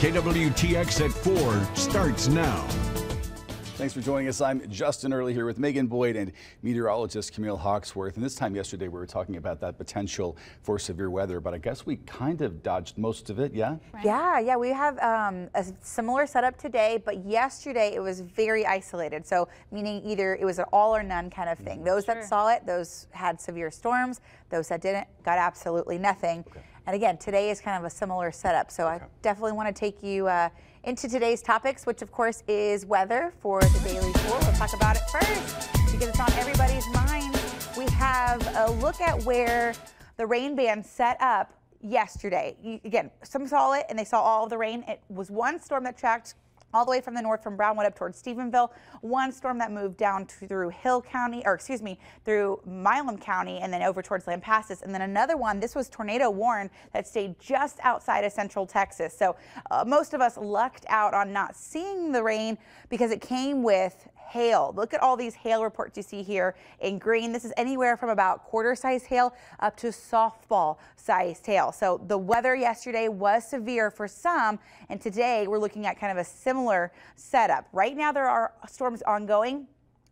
KWTX at 4 starts now. Thanks for joining us. I'm Justin Early here with Megan Boyd and meteorologist Camille Hawksworth. And this time yesterday we were talking about that potential for severe weather, but I guess we kind of dodged most of it, yeah? Right. Yeah. We have a similar setup today, but yesterday it was very isolated. So meaning either it was an all or none kind of thing. Those that saw it, those had severe storms. Those that didn't got absolutely nothing. Okay. And again, today is kind of a similar setup. So I definitely want to take you into today's topics, which of course is weather for the Daily Four. We'll talk about it first because it's on everybody's mind. We have a look at where the rain band set up yesterday. Again, some saw it and they saw all of the rain. It was one storm that tracked all the way from the north from Brownwood up towards Stephenville, one storm that moved down through Hill County, or excuse me, through Milam County and then over towards Lampasas, and then another one, this was tornado warned, that stayed just outside of Central Texas. So most of us lucked out on not seeing the rain because it came with hail. Look at all these hail reports you see here in green. This is anywhere from about quarter-sized hail up to softball-sized hail. So the weather yesterday was severe for some, and today we're looking at kind of a similar setup. Right now there are storms ongoing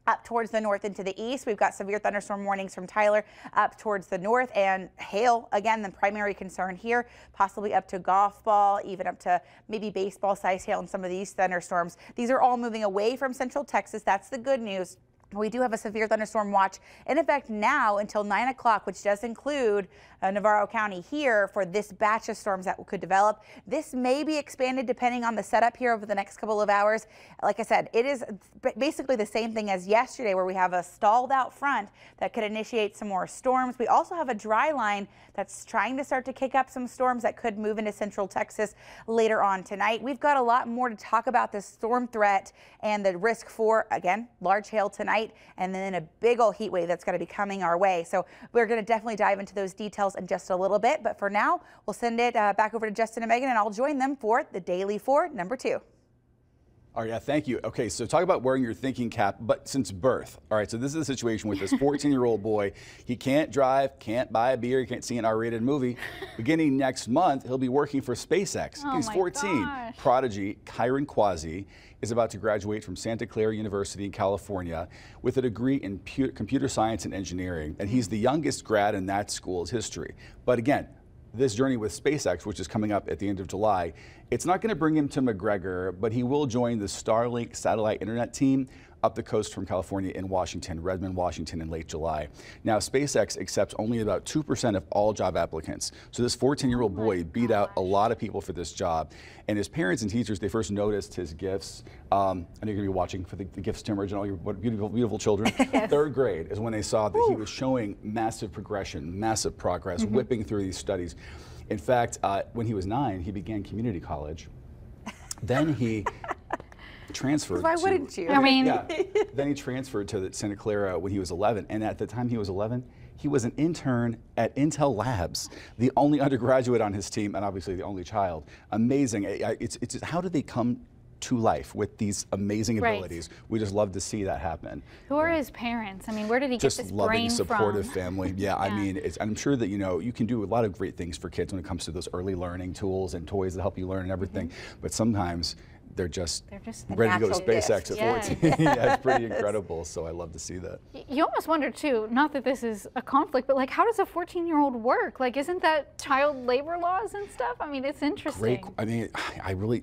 up towards the north into the east. We've got severe thunderstorm warnings from Tyler up towards the north, and hail, again, the primary concern here, possibly up to golf ball, even up to maybe baseball size hail in some of these thunderstorms. These are all moving away from Central Texas. That's the good news. We do have a severe thunderstorm watch in effect now until 9 o'clock, which does include Navarro County here for this batch of storms that could develop. This may be expanded depending on the setup here over the next couple of hours. Like I said, it is basically the same thing as yesterday where we have a stalled out front that could initiate some more storms. We also have a dry line that's trying to start to kick up some storms that could move into Central Texas later on tonight. We've got a lot more to talk about this storm threat and the risk for, again, large hail tonight, and then a big old heat wave that's going to be coming our way. So we're going to definitely dive into those details in just a little bit. But for now, we'll send it back over to Justin and Megan, and I'll join them for the Daily 4, number 2. All right, yeah, thank you. Okay, so talk about wearing your thinking cap, but since birth. All right, so this is a situation with this 14-year-old boy. He can't drive, can't buy a beer, can't see an R-rated movie. Beginning next month, he'll be working for SpaceX. Oh, he's 14. Gosh. Prodigy Kyron Quasi is about to graduate from Santa Clara University in California with a degree in computer science and engineering, and he's the youngest grad in that school's history. But again, this journey with SpaceX, which is coming up at the end of July, it's not going to bring him to McGregor, but he will join the Starlink satellite internet team up the coast from California in Washington, Redmond, Washington, in late July. Now, SpaceX accepts only about 2% of all job applicants. So this 14-year-old boy beat out a lot of people for this job. And his parents and teachers, they first noticed his gifts. I know you're going to be watching for the gifts timbers and all your beautiful, beautiful children. Third grade is when they saw that he was showing massive progression, massive progress, whipping through these studies. In fact, when he was 9, he began community college. Then he transferred. Why wouldn't you? Then he transferred to Santa Clara when he was 11, and at the time he was 11, he was an intern at Intel Labs, the only undergraduate on his team, and obviously the only child. Amazing. It's how did they come to life with these amazing abilities? We just love to see that happen. Who are his parents? I mean, where did he get this brain from? Just loving, supportive family. Yeah, I mean, I'm sure that, you know, you can do a lot of great things for kids when it comes to those early learning tools and toys that help you learn and everything, but sometimes they're just ready to go to SpaceX at 14. Yeah, it's pretty incredible. So I love to see that. You almost wonder too, not that this is a conflict, but like, how does a 14-year-old work? Like, isn't that child labor laws and stuff? I mean, it's interesting. Great. I mean,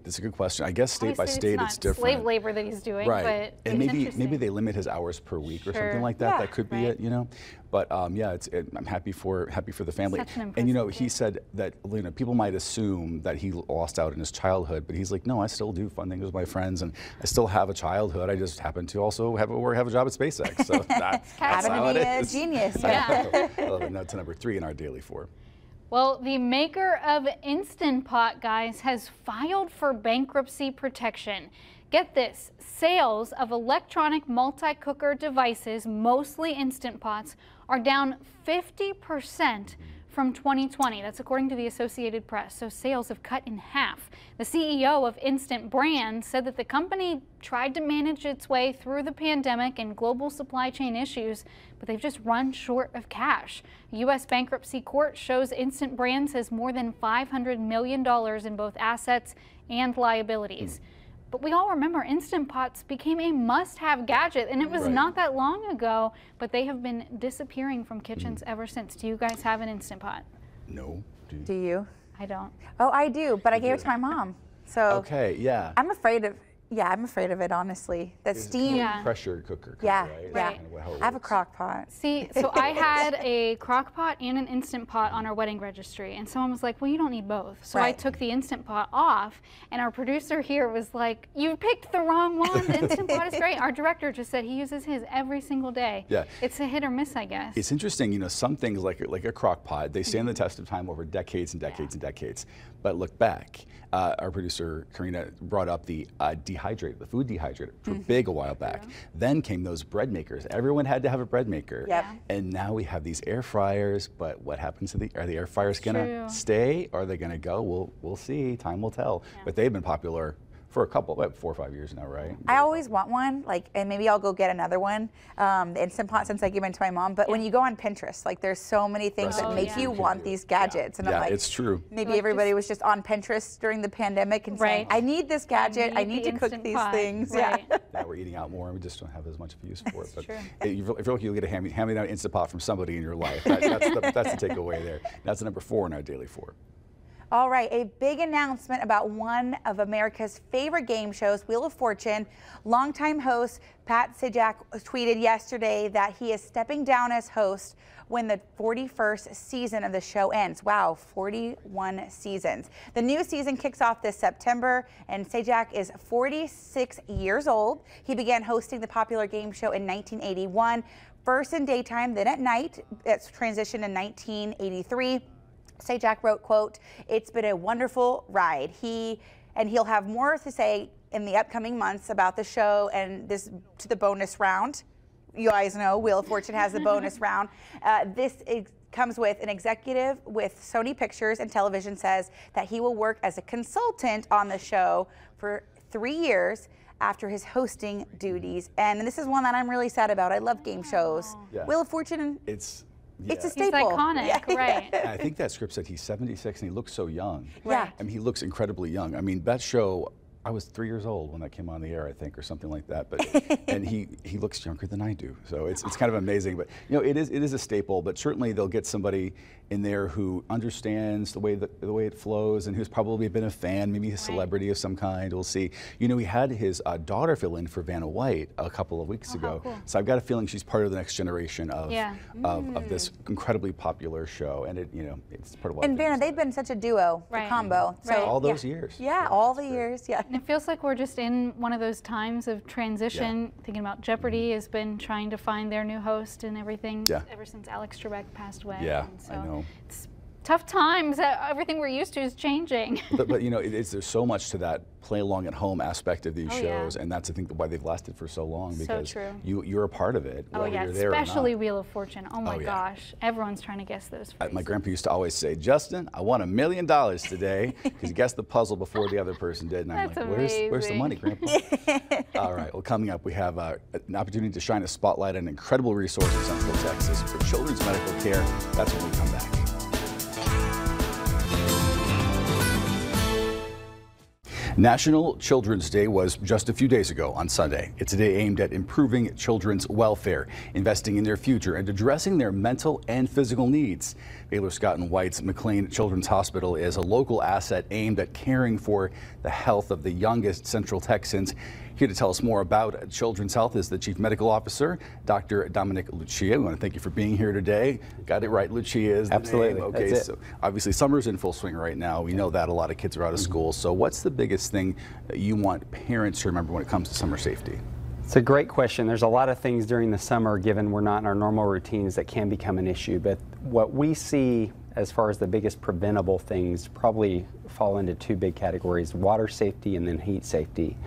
that's a good question. I guess state by state, it's different. Slave labor that he's doing, right? But and maybe they limit his hours per week or something like that. Yeah, that could be it, you know. But yeah, I'm happy for the family. And you know, he said that, you know, people might assume that he lost out in his childhood, but he's like, no, I still do fun things with my friends, and I still have a childhood. I just happen to also have a job at SpaceX. So that's how it is. Genius. Yeah. I love it. That's number 3 in our daily 4. Well, the maker of Instant Pot, guys, has filed for bankruptcy protection. Get this, sales of electronic multi-cooker devices, mostly Instant Pots, are down 50% from 2020. That's according to the Associated Press. So sales have cut in half. The CEO of Instant Brands said that the company tried to manage its way through the pandemic and global supply chain issues, but they've just run short of cash. A U.S. bankruptcy court shows Instant Brands has more than $500 million in both assets and liabilities. But we all remember Instant Pots became a must-have gadget, and it was not that long ago, but they have been disappearing from kitchens ever since. Do you guys have an Instant Pot? No. Do you? I don't. Oh, I do, but I gave it to my mom. So okay, yeah. I'm afraid of it, honestly. That it's steam. Kind of pressured cooker. Yeah, right. I have a crock pot. See, so I had a crock pot and an Instant Pot on our wedding registry, and someone was like, well, you don't need both. So I took the Instant Pot off, and our producer here was like, you picked the wrong one. The Instant Pot is great. Our director just said he uses his every single day. Yeah. It's a hit or miss, I guess. It's interesting, you know, some things like a crock pot, they stand the test of time over decades and decades and decades. But look back, our producer, Karina, brought up the food dehydrator, which were big a while back. Yeah. Then came those bread makers. Everyone had to have a bread maker. Yep. And now we have these air fryers, but what happens to are the air fryers gonna stay? Are they gonna go? We'll see, time will tell. Yeah. But they've been popular for about 4 or 5 years now, right? I always want one, like, and maybe I'll go get another one, the Instant Pot, since I gave mine to my mom. But when you go on Pinterest, like, there's so many things that make you want these gadgets. And I'm like, it's true. Maybe everybody was just on Pinterest during the pandemic and saying, I need this gadget, I need to cook these things. Right. Yeah. Now we're eating out more, and we just don't have as much of a use for it. But if you're lucky, you'll get a hand-me-down Instant Pot from somebody in your life. That's the takeaway there. That's the number 4 in our daily 4. All right, a big announcement about one of America's favorite game shows, Wheel of Fortune. Longtime host Pat Sajak tweeted yesterday that he is stepping down as host when the 41st season of the show ends. Wow, 41 seasons. The new season kicks off this September, and Sajak is 46 years old. He began hosting the popular game show in 1981, first in daytime, then at night. It's transitioned in 1983. Sajak wrote, quote, "It's been a wonderful ride." He'll have more to say in the upcoming months about the show and the bonus round. You guys know Wheel of Fortune has the bonus round. This comes with an executive with Sony Pictures and Television says that he will work as a consultant on the show for 3 years after his hosting duties. And this is one that I'm really sad about. I love game shows. Yeah. Wheel of Fortune. It's a staple. He's iconic, right? And I think that script said he's 76 and he looks so young. Yeah. I mean, he looks incredibly young. I mean, that show, I was 3 years old when that came on the air, I think, or something like that. But and he looks younger than I do. So it's kind of amazing. But you know, it is a staple. But certainly they'll get somebody in there who understands the way it flows and who's probably been a fan, maybe a celebrity of some kind. We'll see. You know, he had his daughter fill in for Vanna White a couple of weeks ago. Cool. So I've got a feeling she's part of the next generation of this incredibly popular show. And it's part of what. And Vanna, they've been such a duo, a combo. Right. So all those years. Yeah, all the years. Yeah. And it feels like we're just in one of those times of transition. Yeah. Thinking about Jeopardy has been trying to find their new host and everything ever since Alex Trebek passed away. Yeah, so I know. It's tough times. Everything we're used to is changing. But you know, there's so much to that play along at home aspect of these shows, and that's I think why they've lasted for so long, because you're a part of it. Oh yeah, you're there, especially Wheel of Fortune. Oh my gosh, everyone's trying to guess those phrases. My grandpa used to always say, "Justin, I won $1 million today," because he guessed the puzzle before the other person did, and I'm like, "Where's the money, Grandpa?" All right, well, coming up, we have an opportunity to shine a spotlight on an incredible resource in Central Texas for children's medical care. That's when we come back. National Children's Day was just a few days ago on Sunday. It's a day aimed at improving children's welfare, investing in their future, and addressing their mental and physical needs. Baylor Scott & White's McLane Children's Hospital is a local asset aimed at caring for the health of the youngest Central Texans. Here to tell us more about children's health is the Chief Medical Officer, Dr. Dominic Lucia. We want to thank you for being here today. Got it right, Lucia is the name. Okay, so obviously summer's in full swing right now. We know that a lot of kids are out of school. So what's the biggest thing that you want parents to remember when it comes to summer safety? It's a great question. There's a lot of things during the summer, given we're not in our normal routines, that can become an issue. But what we see as far as the biggest preventable things probably fall into two big categories: water safety and then heat safety.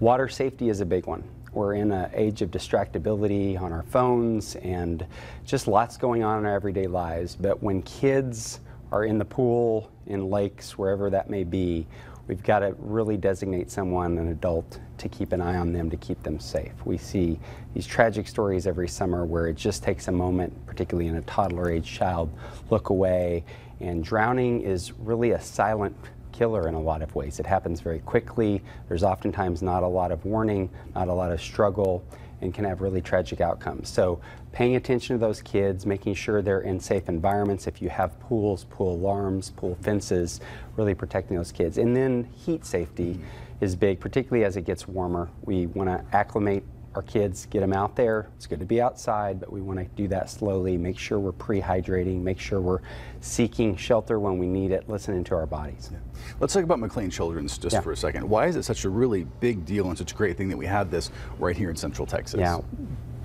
Water safety is a big one. We're in an age of distractibility on our phones and just lots going on in our everyday lives. But when kids are in the pool, in lakes, wherever that may be, we've got to really designate someone, an adult, to keep an eye on them, to keep them safe. We see these tragic stories every summer where it just takes a moment, particularly in a toddler-age child, look away. And drowning is really a silent killer in a lot of ways. It happens very quickly. There's oftentimes not a lot of warning, not a lot of struggle, and can have really tragic outcomes. So paying attention to those kids, making sure they're in safe environments. If you have pools, pool alarms, pool fences, really protecting those kids. And then heat safety is big, particularly as it gets warmer. We want to acclimate our kids, get them out there. It's good to be outside, but we want to do that slowly, make sure we're pre-hydrating, make sure we're seeking shelter when we need it, listening to our bodies. Yeah. Let's talk about McLane Children's just for a second. Why is it such a really big deal and such a great thing that we have this right here in Central Texas? Yeah,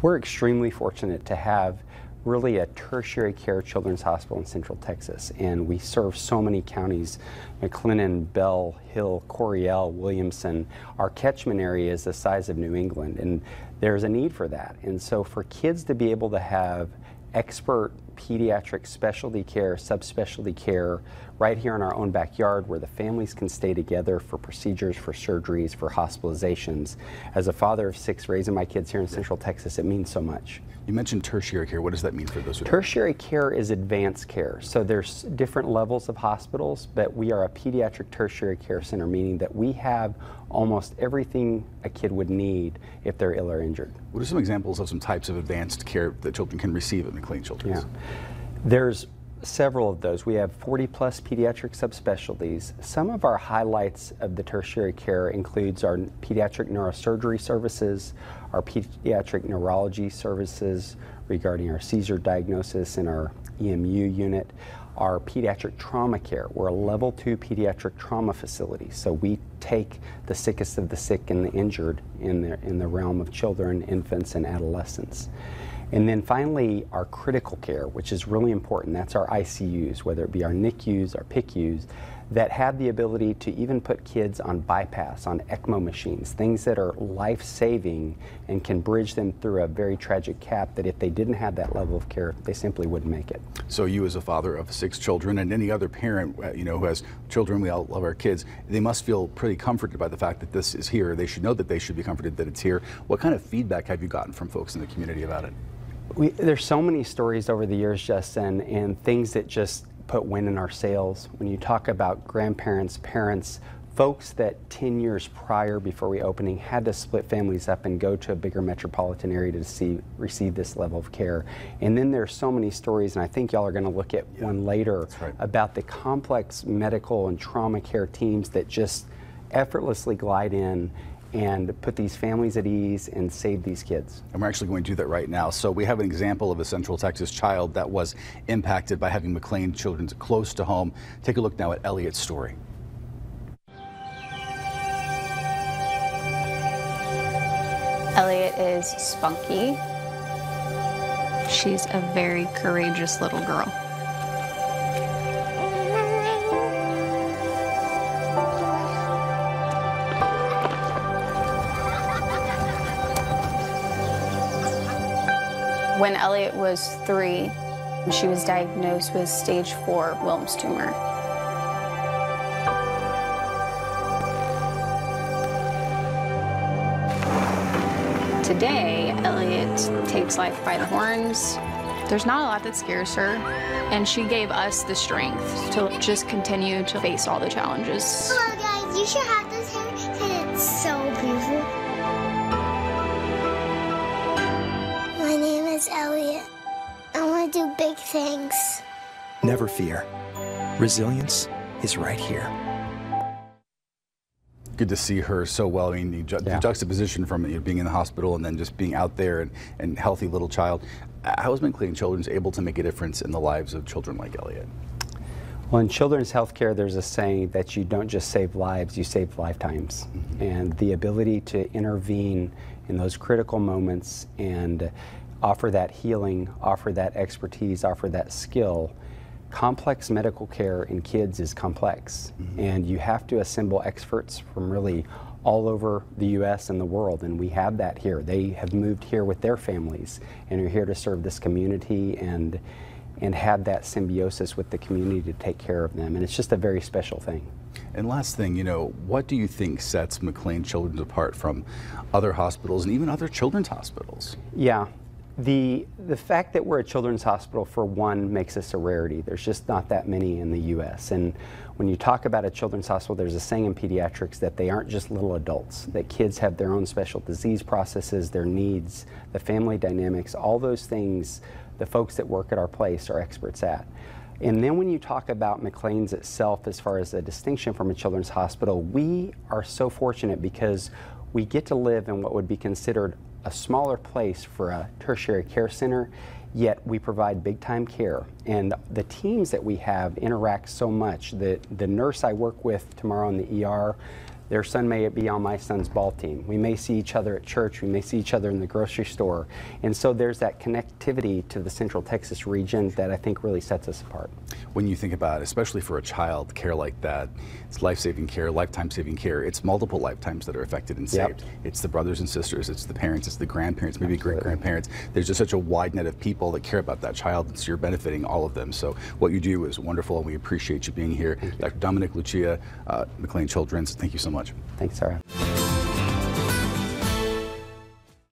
we're extremely fortunate to have really a tertiary care children's hospital in Central Texas, and we serve so many counties: McLennan, Bell, Hill, Coryell, Williamson. Our catchment area is the size of New England, and there's a need for that. And so for kids to be able to have expert pediatric specialty care, subspecialty care, right here in our own backyard where the families can stay together for procedures, for surgeries, for hospitalizations. As a father of six raising my kids here in Central Texas, it means so much. You mentioned tertiary care. What does that mean for those? Tertiary care is advanced care. So there's different levels of hospitals, but we are a pediatric tertiary care center, meaning that we have almost everything a kid would need if they're ill or injured. What are some examples of some types of advanced care that children can receive at McLane Children's? Yeah. There's several of those. We have 40-plus pediatric subspecialties. Some of our highlights of the tertiary care includes our pediatric neurosurgery services, our pediatric neurology services regarding our seizure diagnosis in our EMU unit, our pediatric trauma care. We're a level 2 pediatric trauma facility, so we take the sickest of the sick and the injured in the realm of children, infants, and adolescents. And then finally, our critical care, which is really important. That's our ICUs, whether it be our NICUs, our PICUs, that have the ability to even put kids on bypass, on ECMO machines, things that are life-saving and can bridge them through a very tragic cap that if they didn't have that level of care, they simply wouldn't make it. So you, as a father of six children, and any other parent who has children, we all love our kids, they must feel pretty comforted by the fact that this is here. They should know that they should be comforted that it's here. What kind of feedback have you gotten from folks in the community about it? There's so many stories over the years, Justin, and things that just put wind in our sails. When you talk about grandparents, parents, folks that 10 years prior before reopening had to split families up and go to a bigger metropolitan area to receive this level of care. And then there's so many stories, and I think y'all are going to look at one later, about the complex medical and trauma care teams that just effortlessly glide in and put these families at ease and save these kids. And we're actually going to do that right now. So we have an example of a Central Texas child that was impacted by having McLane Children's close to home. Take a look now at Elliot's story. Elliot is spunky. She's a very courageous little girl. When Elliot was 3, she was diagnosed with stage 4 Wilms tumor. Today, Elliot takes life by the horns. There's not a lot that scares her, and she gave us the strength to just continue to face all the challenges. Hello, guys. You should have this hair because it's so beautiful. My name is Elliot. I want to do big things. Never fear. Resilience is right here. Good to see her so well. I mean, the juxtaposition from being in the hospital and then just being out there and healthy little child. How is McLane Children's able to make a difference in the lives of children like Elliot? Well, in children's healthcare, there's a saying that you don't just save lives, you save lifetimes. Mm-hmm. And the ability to intervene in those critical moments and offer that healing, offer that expertise, offer that skill. Complex medical care in kids is complex, mm-hmm. and you have to assemble experts from really all over the U.S. and the world, and we have that here. They have moved here with their families and are here to serve this community and have that symbiosis with the community to take care of them, and it's just a very special thing. And last thing, you know, what do you think sets McLane Children's apart from other hospitals and even other children's hospitals? Yeah. The fact that we're a children's hospital, for one, makes us a rarity. There's just not that many in the U.S. And when you talk about a children's hospital, there's a saying in pediatrics that they aren't just little adults, that kids have their own special disease processes, their needs, the family dynamics, all those things the folks that work at our place are experts at. And then when you talk about McLane's itself, as far as a distinction from a children's hospital, we are so fortunate because we get to live in what would be considered a smaller place for a tertiary care center, yet we provide big time care. And the teams that we have interact so much that the nurse I work with tomorrow in the ER, their son may be on my son's ball team. We may see each other at church, we may see each other in the grocery store. And so there's that connectivity to the Central Texas region that I think really sets us apart. When you think about it, especially for a child, care like that, it's life-saving care, lifetime-saving care. It's multiple lifetimes that are affected and saved. Yep. It's the brothers and sisters, it's the parents, it's the grandparents, maybe great-grandparents. There's just such a wide net of people that care about that child, and so you're benefiting all of them. So what you do is wonderful, and we appreciate you being here. Dr. Dominic Lucia, McLane Children's, thank you so much. Thanks, Sarah.